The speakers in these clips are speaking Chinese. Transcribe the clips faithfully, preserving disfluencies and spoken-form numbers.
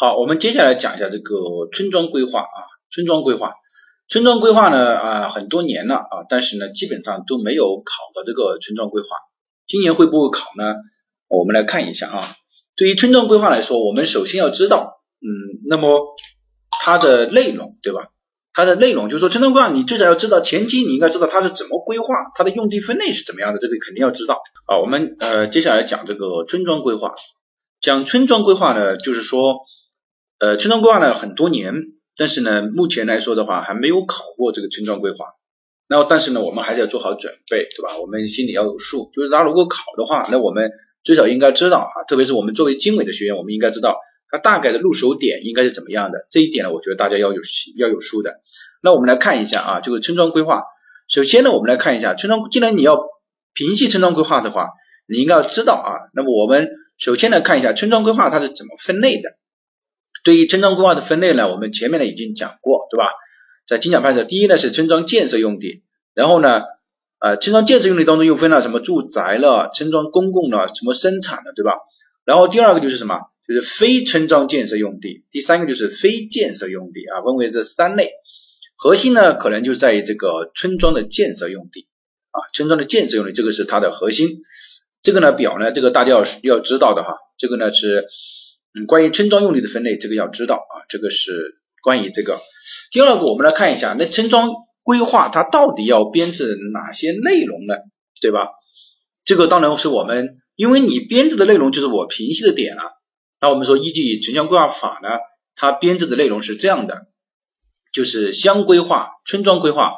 好，我们接下来讲一下这个村庄规划啊，村庄规划，村庄规划呢啊很多年了啊，但是呢基本上都没有考到这个村庄规划，今年会不会考呢？我们来看一下啊。对于村庄规划来说，我们首先要知道，嗯，那么它的内容，对吧？它的内容就是说，村庄规划你最少要知道前期你应该知道它是怎么规划，它的用地分类是怎么样的，这个肯定要知道啊。我们呃接下来讲这个村庄规划，讲村庄规划呢，就是说。呃，村庄规划呢很多年，但是呢，目前来说的话还没有考过这个村庄规划。那但是呢，我们还是要做好准备，对吧？我们心里要有数，就是他如果考的话，那我们最少应该知道啊，特别是我们作为经纬的学员，我们应该知道它大概的入手点应该是怎么样的。这一点呢，我觉得大家要有要有数的。那我们来看一下啊，这个村庄规划。首先呢，我们来看一下村庄，既然你要评析村庄规划的话，你应该要知道啊。那么我们首先来看一下村庄规划它是怎么分类的。对于村庄规划的分类呢，我们前面呢已经讲过，对吧？在精讲班的第一呢是村庄建设用地，然后呢，呃，村庄建设用地当中又分了什么住宅了、村庄公共了、什么生产了，对吧？然后第二个就是什么？就是非村庄建设用地，第三个就是非建设用地啊，分为这三类。核心呢可能就在于这个村庄的建设用地啊，村庄的建设用地这个是它的核心。这个呢表呢，这个大家要要知道的哈，这个呢是。嗯，关于村庄用地的分类，这个要知道啊，这个是关于这个。第二个，我们来看一下，那村庄规划它到底要编制哪些内容呢？对吧？这个当然是我们，因为你编制的内容就是我评析的点啊。那我们说，依据城乡规划法呢，它编制的内容是这样的，就是乡规划、村庄规划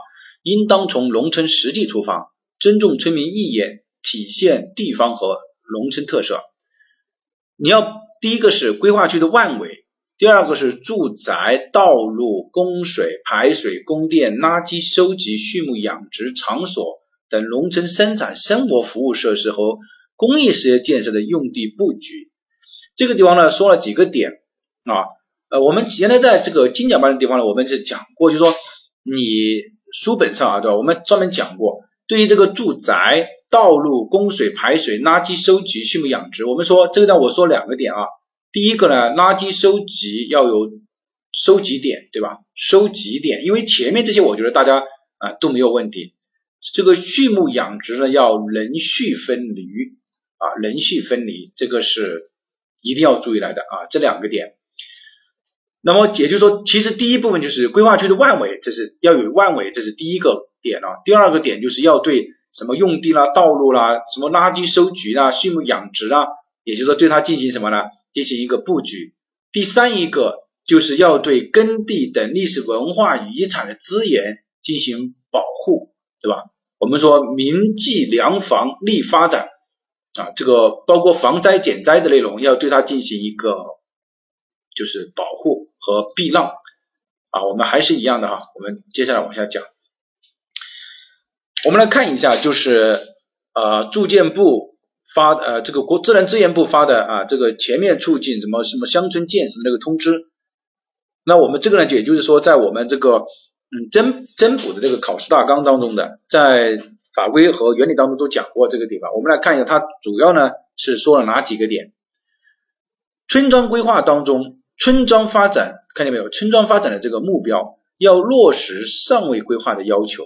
应当从农村实际出发，尊重村民意愿，体现地方和农村特色。你要。第一个是规划区的外围，第二个是住宅、道路、供水、排水、供电、垃圾收集、畜牧养殖场所等农村生产生活服务设施和公益事业建设的用地布局。这个地方呢说了几个点啊，呃，我们原来在这个精讲班的地方呢，我们是讲过，就是说你书本上啊，对吧？我们专门讲过，对于这个住宅。道路、供水、排水、垃圾收集、畜牧养殖，我们说这个呢，我说两个点啊。第一个呢，垃圾收集要有收集点，对吧？收集点，因为前面这些我觉得大家啊、呃、都没有问题。这个畜牧养殖呢，要人畜分离啊，人畜分离，这个是一定要注意来的啊，这两个点。那么也就是说，其实第一部分就是规划区的外围，这是要有外围，这是第一个点啊。第二个点就是要对。什么用地啦、道路啦、什么垃圾收集啦、畜牧养殖啦，也就是说对它进行什么呢？进行一个布局。第三一个就是要对耕地等历史文化遗产的资源进行保护，对吧？我们说民计粮房利发展啊，这个包括防灾减灾的内容，要对它进行一个就是保护和避让啊。我们还是一样的哈，我们接下来往下讲。我们来看一下，就是呃住建部发呃这个国自然资源部发的啊这个全面促进什么什么乡村建设的那个通知。那我们这个呢，也就是说在我们这个嗯增增补的这个考试大纲当中的，在法规和原理当中都讲过这个地方。我们来看一下，它主要呢是说了哪几个点？村庄规划当中，村庄发展看见没有？村庄发展的这个目标要落实上位规划的要求。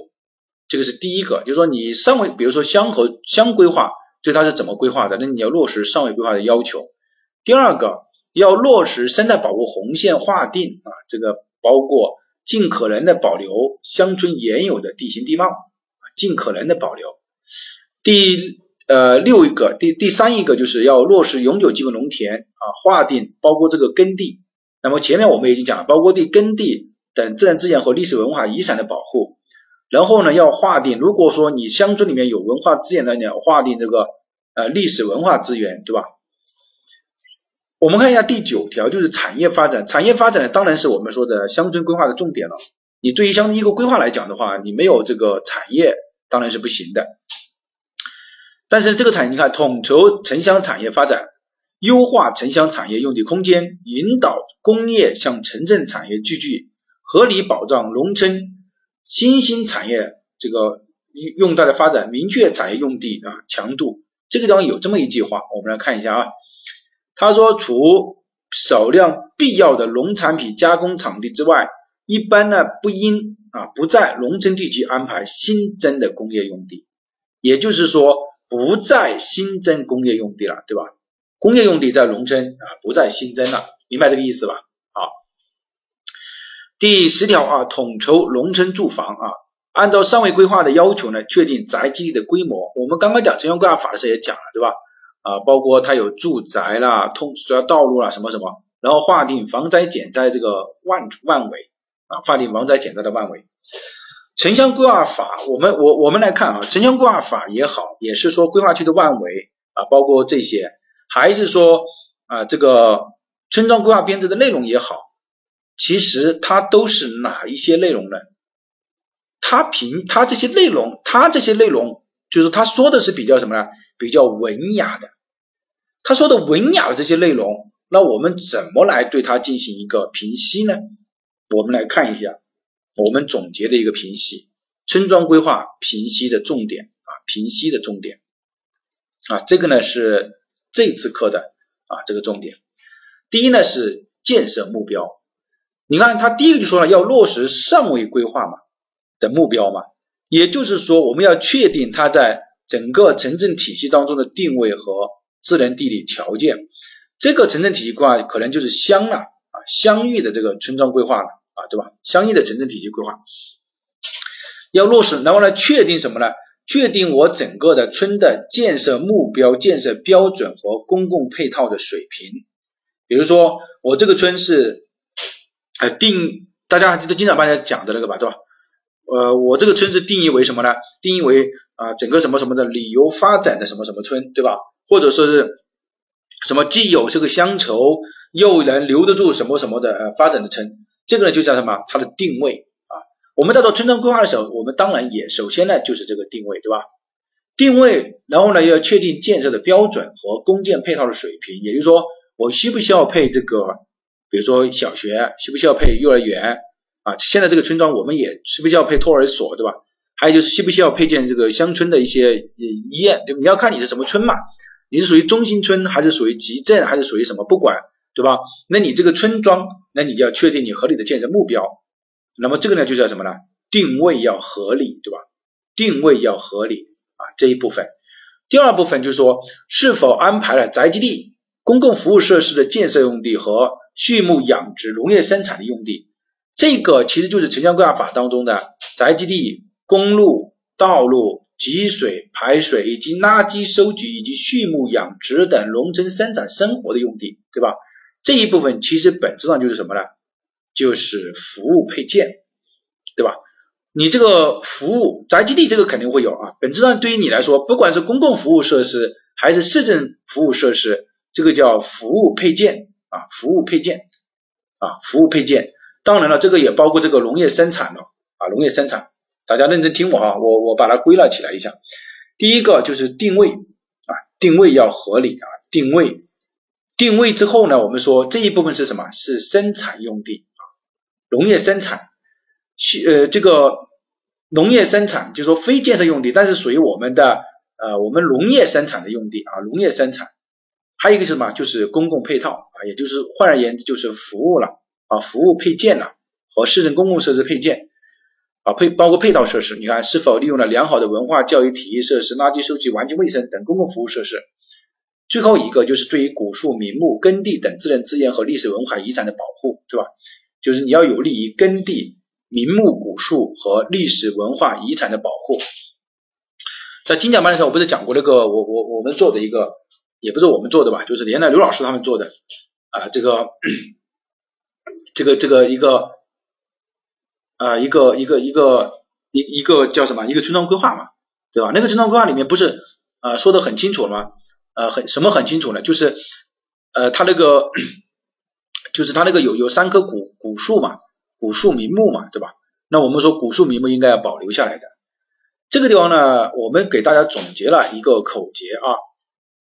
这个是第一个，就是说你上位，比如说乡和乡规划，对它是怎么规划的？那你要落实上位规划的要求。第二个，要落实生态保护红线划定啊，这个包括尽可能的保留乡村原有的地形地貌，尽可能的保留。第呃六一个，第第三一个就是要落实永久机构农田啊划定，包括这个耕地。那么前面我们已经讲了，包括对耕地等自然资源和历史文化遗产的保护。然后呢，要划定，如果说你乡村里面有文化资源的，你要划定这个呃历史文化资源，对吧？我们看一下第九条，就是产业发展。产业发展呢，当然是我们说的乡村规划的重点了。你对于乡村一个规划来讲的话，你没有这个产业，当然是不行的。但是这个产业，你看，统筹城乡产业发展，优化城乡产业用地空间，引导工业向城镇产业聚集，合理保障农村。新兴产业这个用地的发展，明确产业用地啊强度，这个地方有这么一句话，我们来看一下啊。他说，除少量必要的农产品加工场地之外，一般呢不应啊不在农村地区安排新增的工业用地，也就是说不再新增工业用地了，对吧？工业用地在农村啊不再新增了，明白这个意思吧？好，第十条啊，统筹农村住房啊，按照上位规划的要求呢，确定宅基地的规模。我们刚刚讲城乡规划法的时候也讲了，对吧？啊，包括它有住宅啦、通主要道路啦什么什么，然后划定防灾减灾这个万万围啊，划定防灾减灾的万围。城乡规划法，我们我我们来看啊，城乡规划法也好，也是说规划区的万围啊，包括这些，还是说啊这个村庄规划编制的内容也好，其实它都是哪一些内容呢？它凭它这些内容，它这些内容就是他说的是比较什么呢？比较文雅的，他说的文雅的这些内容，那我们怎么来对它进行一个评析呢？我们来看一下我们总结的一个评析，村庄规划评析的重点啊，评析的重点啊，这个呢是这次课的啊这个重点。第一呢是建设目标，你看他第一个就说了要落实上位规划嘛的目标嘛，也就是说我们要确定它在整个城镇体系当中的定位和自然地理条件，这个城镇体系规划可能就是相了啊相应的这个村庄规划了啊，对吧？相应的城镇体系规划要落实，然后呢确定什么呢？确定我整个的村的建设目标、建设标准和公共配套的水平。比如说我这个村是呃定，大家都经常帮大家讲的那个吧，对吧？呃，我这个村是定义为什么呢？定义为啊、呃，整个什么什么的旅游发展的什么什么村，对吧？或者说是什么既有这个乡愁，又能留得住什么什么的呃发展的村，这个呢就叫什么？它的定位啊。我们在做村庄规划的时候，我们当然也首先呢就是这个定位，对吧？定位，然后呢要确定建设的标准和公建配套的水平，也就是说，我需不需要配这个，比如说小学，需不需要配幼儿园？啊，现在这个村庄我们也需不需要配托儿所，对吧？还有就是需不需要配建这个乡村的一些医院，对吧？你要看你是什么村嘛，你是属于中心村还是属于集镇还是属于什么，不管，对吧？那你这个村庄，那你就要确定你合理的建设目标。那么这个呢就叫什么呢？定位要合理，对吧？定位要合理啊，这一部分。第二部分就是说是否安排了宅基地、公共服务设施的建设用地和畜牧养殖、农业生产的用地。这个其实就是城乡规划法当中的宅基地、公路、道路、集水、排水以及垃圾收集以及畜牧养殖等农村生产生活的用地，对吧？这一部分其实本质上就是什么呢？就是服务配件，对吧？你这个服务宅基地这个肯定会有啊，本质上对于你来说，不管是公共服务设施还是市政服务设施，这个叫服务配件啊，服务配件啊，服务配件。当然了，这个也包括这个农业生产了啊，农业生产，大家认真听我啊，我我把它归纳起来一下。第一个就是定位啊，定位要合理啊，定位，定位之后呢，我们说这一部分是什么？是生产用地啊，农业生产，呃，这个农业生产就是说非建设用地，但是属于我们的呃我们农业生产的用地啊，农业生产。还有一个是什么？就是公共配套啊，也就是换而言之就是服务了。啊，服务配件呐、啊、和市政公共设施配件啊，配包括配套设施，你看是否利用了良好的文化、教育、体育设施、垃圾收集、环境卫生等公共服务设施。最后一个就是对于古树、名木、耕地等自然资源和历史文化遗产的保护，对吧？就是你要有利于耕地、名木、古树和历史文化遗产的保护。在精讲班的时候，我不是讲过那个我我我们做的一个，也不是我们做的吧，就是连带刘老师他们做的啊，这个。这个这个一个呃一个一个一个一一个叫什么一个村庄规划嘛，对吧？那个村庄规划里面不是呃说的很清楚了吗？呃很什么很清楚呢？就是呃他那个就是他那个有有三棵古古树嘛，古树名木嘛，对吧？那我们说古树名木应该要保留下来的。这个地方呢，我们给大家总结了一个口诀啊，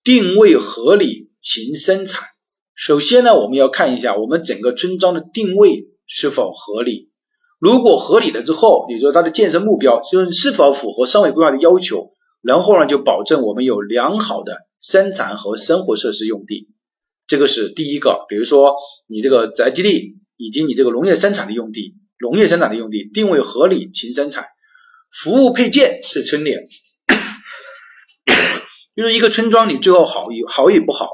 定位合理，勤生产。首先呢，我们要看一下我们整个村庄的定位是否合理。如果合理了之后，比如说它的建设目标就是是否符合上位规划的要求，然后呢就保证我们有良好的生产和生活设施用地。这个是第一个。比如说你这个宅基地以及你这个农业生产的用地，农业生产的用地定位合理勤生产，服务配件是村里，就是一个村庄里最后好与好与不好，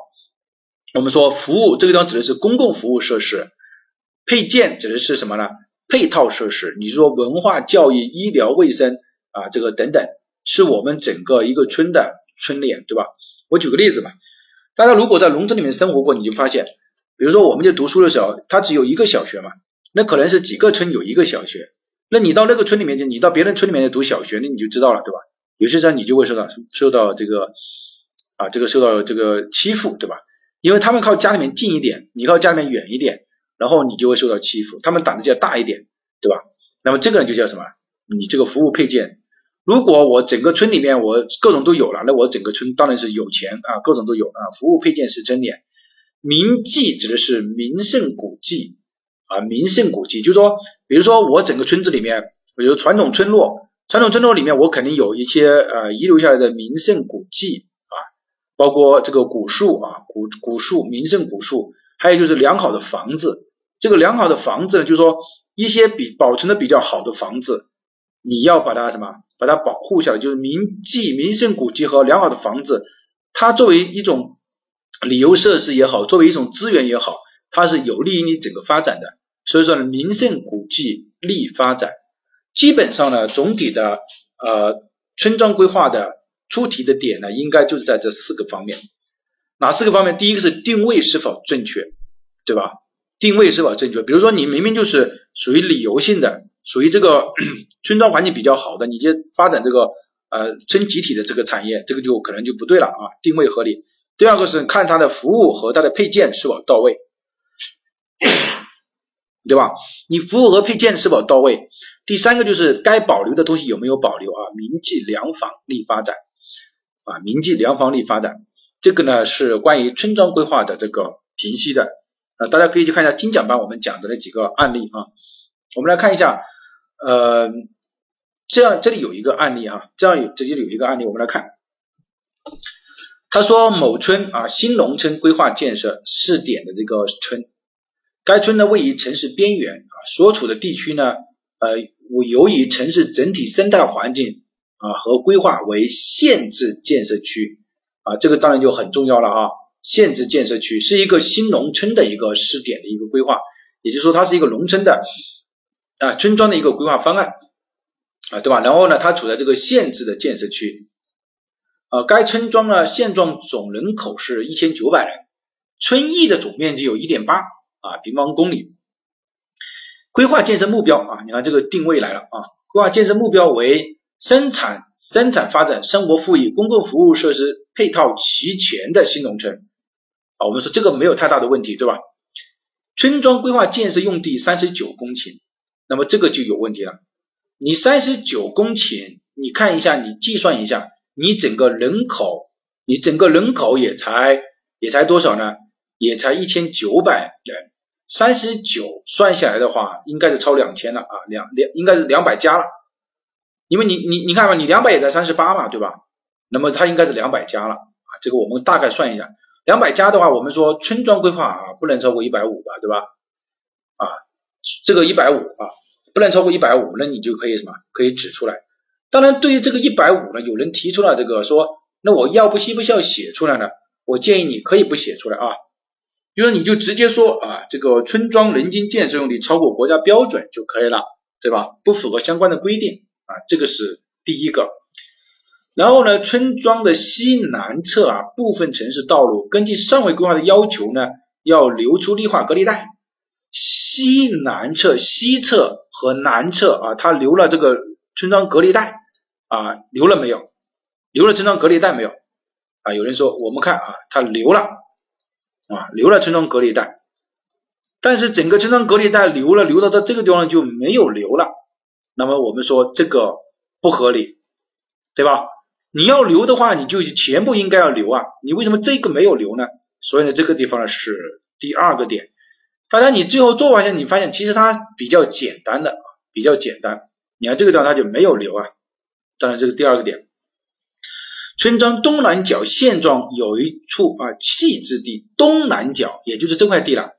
我们说服务这个地方指的是公共服务设施，配件指的是什么呢？配套设施，你说文化、教育、医疗卫生啊，这个等等，是我们整个一个村的村链，对吧？我举个例子吧，大家如果在农村里面生活过，你就发现，比如说我们就读书的时候，它只有一个小学嘛，那可能是几个村有一个小学，那你到那个村里面去，你到别人村里面去读小学，那你就知道了，对吧？有些时候你就会受到受到这个啊这个受到这个欺负，对吧？因为他们靠家里面近一点，你靠家里面远一点，然后你就会受到欺负，他们胆子就要大一点，对吧？那么这个人就叫什么？你这个服务配件。如果我整个村里面我各种都有了，那我整个村当然是有钱啊，各种都有啊。服务配件是真的。名迹指的是名胜古迹啊，名胜古迹，就是说，比如说我整个村子里面，比如传统村落，传统村落里面我肯定有一些呃遗留下来的名胜古迹。包括这个古树啊，古古树、名胜古树，还有就是良好的房子。这个良好的房子呢，就是说一些比保存的比较好的房子，你要把它什么，把它保护下来，就是名迹、名胜古迹和良好的房子，它作为一种旅游设施也好，作为一种资源也好，它是有利于你整个发展的。所以说呢，名胜古迹利发展。基本上呢，总体的呃村庄规划的出题的点呢，应该就是在这四个方面。哪四个方面？第一个是定位是否正确，对吧？定位是否正确，比如说你明明就是属于旅游性的，属于这个村庄环境比较好的，你就发展这个呃村集体的这个产业，这个就可能就不对了啊，定位合理。第二个是看它的服务和它的配件是否到位，对吧？你服务和配件是否到位。第三个就是该保留的东西有没有保留啊，名迹良房利发展。啊，名迹良房利发展，这个呢是关于村庄规划的这个评析的啊、呃，大家可以去看一下精讲班我们讲的那几个案例啊。我们来看一下，呃，这样这里有一个案例啊，这样有这里有一个案例，我们来看，他说某村啊新农村规划建设试点的这个村，该村呢位于城市边缘啊，所处的地区呢呃由于城市整体生态环境。啊，和规划为限制建设区啊，这个当然就很重要了啊。限制建设区是一个新农村的一个试点的一个规划，也就是说它是一个农村的啊村庄的一个规划方案啊，对吧？然后呢，它处在这个限制的建设区啊，该村庄呢现状总人口是一千九百人，村域的总面积有 一点八 啊平方公里。规划建设目标啊，你看这个定位来了啊，规划建设目标为。生产生产发展生活富裕公共服务设施配套齐全的新农村啊，我们说这个没有太大的问题，对吧？村庄规划建设用地三十九公顷，那么这个就有问题了。你三十九公顷，你看一下，你计算一下，你整个人口，你整个人口也才也才多少呢？也才一千九百人，三十九算下来的话，应该是超两千了啊，两两应该是两百家了。因为你你你看嘛，你两百也在三十八嘛，对吧？那么它应该是两百家了啊，这个我们大概算一下，两百家的话，我们说村庄规划啊，不能超过一百五十吧，对吧？啊，这个一百五十啊，不能超过一百五十，那你就可以什么？可以指出来。当然，对于这个一百五十呢，有人提出了这个说，那我要不需不需要写出来呢？我建议你可以不写出来啊，就是你就直接说啊，这个村庄人均建设用地超过国家标准就可以了，对吧？不符合相关的规定。啊，这个是第一个。然后呢，村庄的西南侧啊，部分城市道路根据上位规划的要求呢，要留出绿化隔离带。西南侧、西侧和南侧啊，它留了这个村庄隔离带啊，留了没有？留了村庄隔离带没有？啊，有人说我们看啊，它留了啊，留了村庄隔离带，但是整个村庄隔离带留了，留到到这个地方就没有留了。那么我们说这个不合理，对吧？你要留的话，你就全部应该要留啊，你为什么这个没有留呢？所以呢，这个地方呢是第二个点。当然，你最后做完下，你发现其实它比较简单的，比较简单。你看这个地方它就没有留啊，当然这个第二个点。村庄东南角现状有一处啊弃置地，东南角也就是这块地了。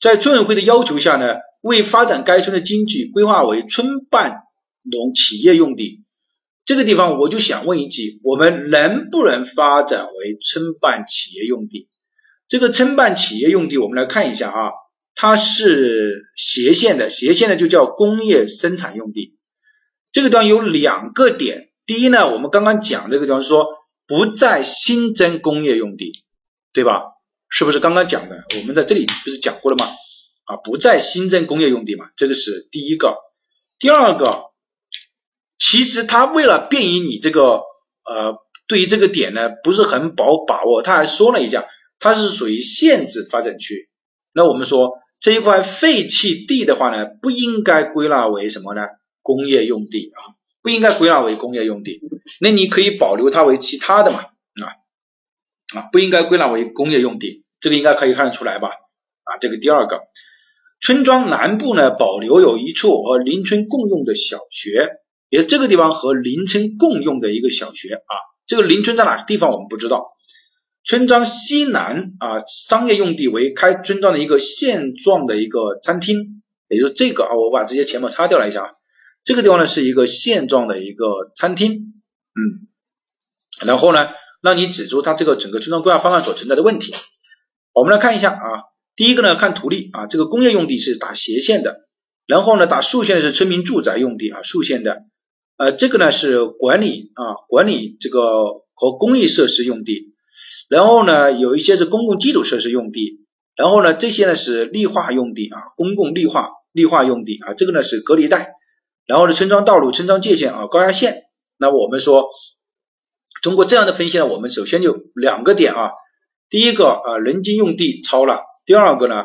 在村委会的要求下呢，为发展该村的经济，规划为村办农企业用地。这个地方我就想问一句，我们能不能发展为村办企业用地？这个村办企业用地我们来看一下啊，它是斜线的，斜线的就叫工业生产用地。这个地方有两个点，第一呢，我们刚刚讲这个地方说不再新增工业用地，对吧？是不是刚刚讲的？我们在这里不是讲过了吗？啊，不再新增工业用地嘛，这个是第一个。第二个，其实他为了便于你这个呃，对于这个点呢不是很把握，他还说了一下，它是属于限制发展区。那我们说这一块废弃地的话呢，不应该归纳为什么呢？工业用地啊，不应该归纳为工业用地。那你可以保留它为其他的嘛，啊啊，不应该归纳为工业用地，这个应该可以看得出来吧？啊，这个第二个。村庄南部呢，保留有一处和邻村共用的小学，也是这个地方和邻村共用的一个小学啊。这个邻村在哪个地方我们不知道。村庄西南啊，商业用地为开村庄的一个现状的一个餐厅，也就是这个啊，我把这些前面擦掉了一下。这个地方呢是一个现状的一个餐厅，嗯，然后呢让你指出它这个整个村庄规划方案所存在的问题。我们来看一下啊，第一个呢看图例啊，这个工业用地是打斜线的，然后呢打竖线的是村民住宅用地啊，竖线的，呃这个呢是管理啊管理这个和公益设施用地，然后呢有一些是公共基础设施用地，然后呢这些呢是绿化用地啊，公共绿化绿化用地啊，这个呢是隔离带。然后呢，村庄道路、村庄界限啊、高压线。那我们说，通过这样的分析呢，我们首先就两个点啊。第一个啊，人均用地超了；第二个呢，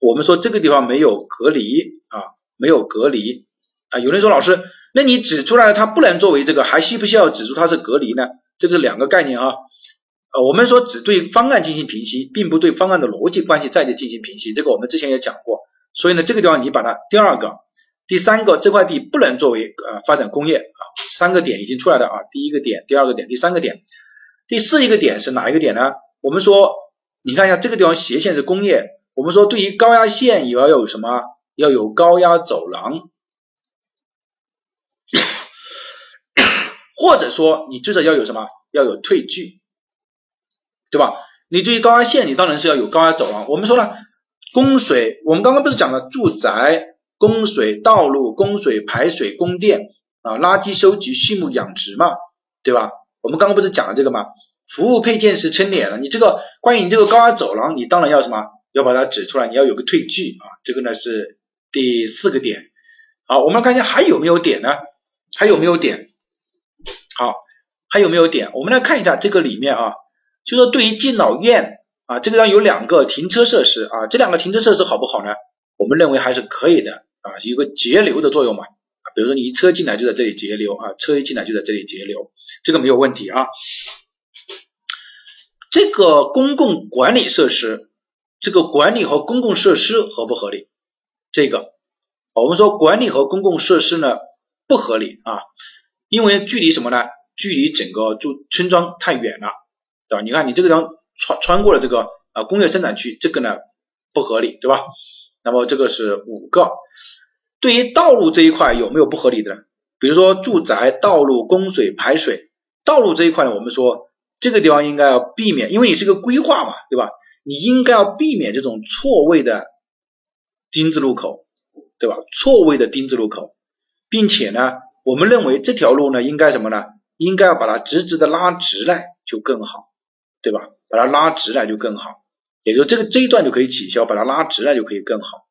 我们说这个地方没有隔离啊，没有隔离啊。有人说老师，那你指出来它不能作为这个，还需不需要指出它是隔离呢？这个是两个概念啊。呃、啊，我们说只对方案进行评析，并不对方案的逻辑关系再去进行评析，这个我们之前也讲过。所以呢，这个地方你把它第二个。第三个，这块地不能作为呃发展工业啊，三个点已经出来了啊，第一个点，第二个点，第三个点，第四一个点是哪一个点呢？我们说，你看一下这个地方斜线是工业，我们说对于高压线也要有什么？要有高压走廊，或者说你至少要有什么？要有退距，对吧？你对于高压线，你当然是要有高压走廊。我们说了，供水，我们刚刚不是讲了住宅？供水道路、供水排水、供电啊，垃圾收集、畜牧养殖嘛，对吧？我们刚刚不是讲了这个吗？服务配件是撑脸了，你这个关于你这个高压走廊，你当然要什么？要把它指出来，你要有个退距啊。这个呢是第四个点。好，我们来看一下还有没有点呢？还有没有点？好，还有没有点？我们来看一下这个里面啊，就说对于敬老院啊，这个上有两个停车设施啊，这两个停车设施好不好呢？我们认为还是可以的啊，有个节流的作用嘛。比如说你一车进来就在这里节流啊，车一进来就在这里节流，这个没有问题啊。这个公共管理设施，这个管理和公共设施合不合理？这个我们说管理和公共设施呢不合理啊，因为距离什么呢？距离整个住村庄太远了，对吧？你看你这个地方穿穿过了这个啊工业生产区，这个呢不合理，对吧？那么这个是五个。对于道路这一块有没有不合理的呢？比如说住宅道路、供水排水道路这一块呢，我们说这个地方应该要避免，因为你是个规划嘛，对吧？你应该要避免这种错位的丁字路口，对吧？错位的丁字路口，并且呢我们认为这条路呢应该什么呢？应该要把它直直的拉直来就更好，对吧？把它拉直来就更好，也就是这个这一段就可以取消，把它拉直了就可以更好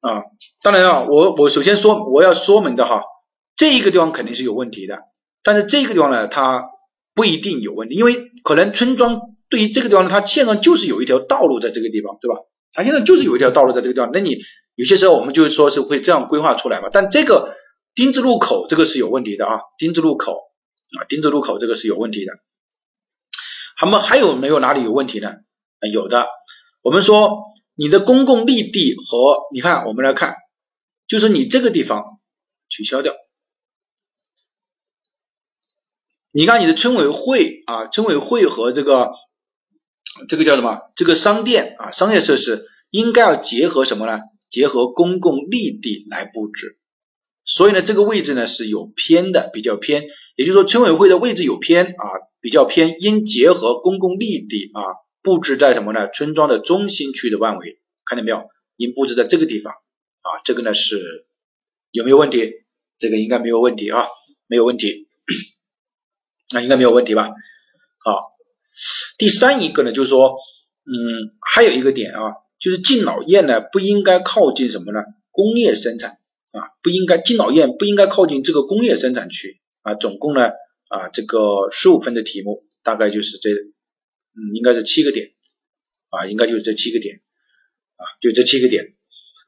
啊。当然啊，我我首先说我要说明的哈，这一个地方肯定是有问题的，但是这个地方呢它不一定有问题，因为可能村庄对于这个地方呢它现状就是有一条道路在这个地方，对吧？它现在就是有一条道路在这个地方，那你有些时候我们就是说是会这样规划出来嘛。但这个丁字路口这个是有问题的啊，丁字路口啊，丁字路口这个是有问题的。那么还有没有哪里有问题呢？有的，我们说你的公共绿地和你看，我们来看，就是你这个地方取消掉，你看你的村委会啊，村委会和这个这个叫什么这个商店啊，商业设施应该要结合什么呢？结合公共绿地来布置。所以呢这个位置呢是有偏的，比较偏，也就是说村委会的位置有偏啊，比较偏，应结合公共绿地啊，布置在什么呢？村庄的中心区的范围，看见没有？应布置在这个地方啊，这个呢是有没有问题？这个应该没有问题啊，没有问题，那应该没有问题吧？好，第三一个呢就是说，嗯，还有一个点啊，就是敬老院呢不应该靠近什么呢？工业生产啊，不应该敬老院不应该靠近这个工业生产区啊。总共呢啊这个十五分的题目大概就是这，嗯，应该是七个点啊，应该就是这七个点啊，就这七个点。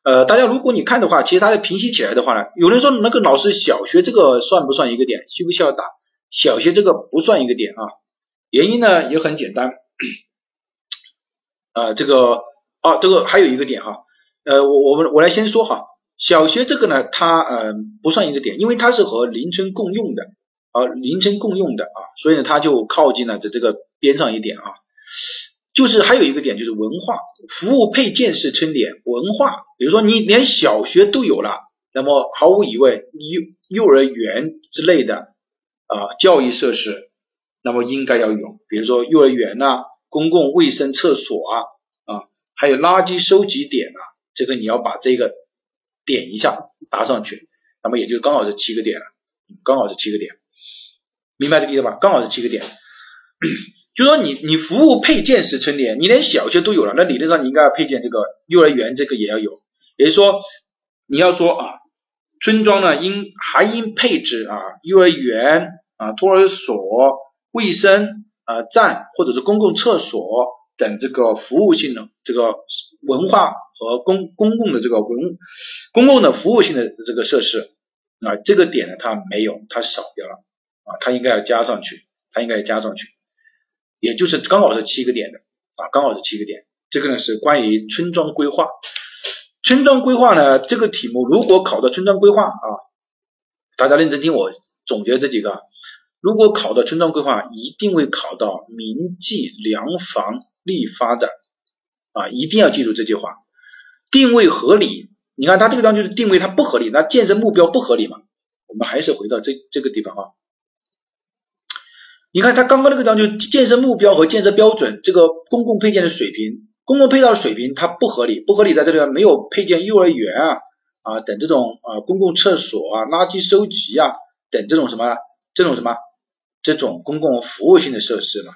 呃，大家如果你看的话，其实它的平息起来的话呢，有人说那个老师小学这个算不算一个点？需不需要打？小学这个不算一个点啊，原因呢也很简单，啊、呃，这个啊，这个还有一个点哈、啊，呃，我我们我来先说哈，小学这个呢，它呃不算一个点，因为它是和邻村共用的啊，邻村共用的啊，所以呢它就靠近了这这个边上一点啊。就是还有一个点就是文化服务配件式村点文化，比如说你连小学都有了，那么毫无疑问幼幼儿园之类的啊、呃、教育设施，那么应该要有，比如说幼儿园呐、啊、公共卫生厕所啊啊，还有垃圾收集点啊，这个你要把这个点一下打上去，那么也就刚好是七个点了，刚好是七个点，明白这个意思吧？刚好是七个点。就说你你服务配件式村点，你连小学都有了，那理论上你应该要配件这个幼儿园，这个也要有。也就是说，你要说啊，村庄呢应还应配置啊幼儿园啊托儿所、卫生啊站或者是公共厕所等这个服务性的这个文化和公公共的这个文公共的服务性的这个设施啊，这个点呢它没有，它少掉了啊，它应该要加上去，它应该要加上去。也就是刚好是七个点的啊，刚好是七个点。这个呢是关于村庄规划。村庄规划呢这个题目如果考到村庄规划啊，大家认真听我总结这几个，如果考到村庄规划一定会考到民计粮房绿发展啊，一定要记住这句话，定位合理。你看它这个地方就是定位它不合理，那建设目标不合理嘛，我们还是回到这这个地方啊。你看他刚刚那个地方就建设目标和建设标准，这个公共配件的水平，公共配套水平它不合理，不合理在这里没有配件幼儿园啊啊等这种啊公共厕所啊垃圾收集啊等这种什么这种什么这种公共服务性的设施了。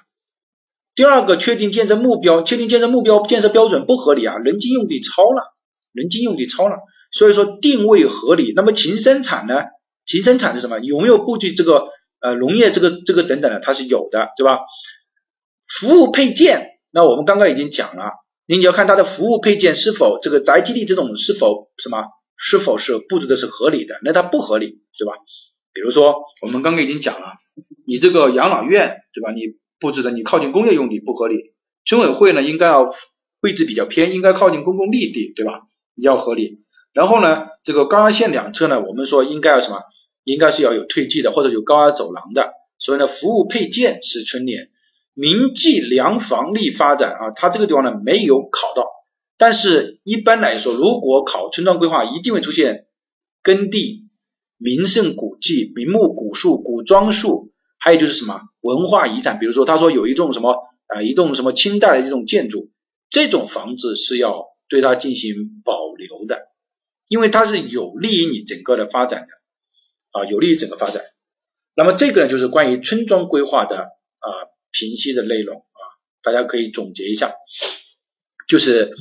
第二个，确定建设目标，确定建设目标建设标准不合理啊，人均用地超了，人均用地超了，所以说定位合理。那么禽生产呢？禽生产是什么？有没有布局这个？呃，农业这个这个等等的，它是有的，对吧？服务配件，那我们刚刚已经讲了，你要看它的服务配件是否这个宅基地这种是否什么，是否是布置的是合理的？那它不合理，对吧？比如说我们刚刚已经讲了，你这个养老院，对吧？你布置的你靠近工业用地不合理，村委会呢应该要位置比较偏，应该靠近公共绿地，对吧？要合理。然后呢，这个高压线两侧呢，我们说应该要什么？应该是要有退迹的或者有高压走廊的，所以呢服务配件是村点。民计粮房绿发展啊，它这个地方呢没有考到，但是一般来说如果考村庄规划一定会出现耕地、名胜古迹、名木古树、古装树，还有就是什么文化遗产，比如说他说有一栋什么啊、呃、一栋什么清代的这种建筑，这种房子是要对它进行保留的，因为它是有利于你整个的发展的啊，有利于整个发展。那么这个呢，就是关于村庄规划的啊评析的内容啊，大家可以总结一下，就是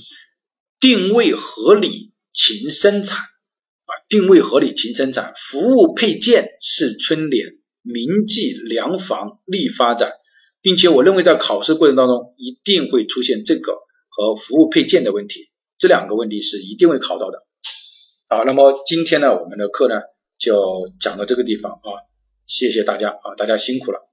定位合理，勤生产啊，定位合理，勤生产，服务配件是村点，民计粮房绿发展，并且我认为在考试过程当中一定会出现这个和服务配件的问题，这两个问题是一定会考到的啊。那么今天呢，我们的课呢，就讲到这个地方啊，谢谢大家啊，大家辛苦了。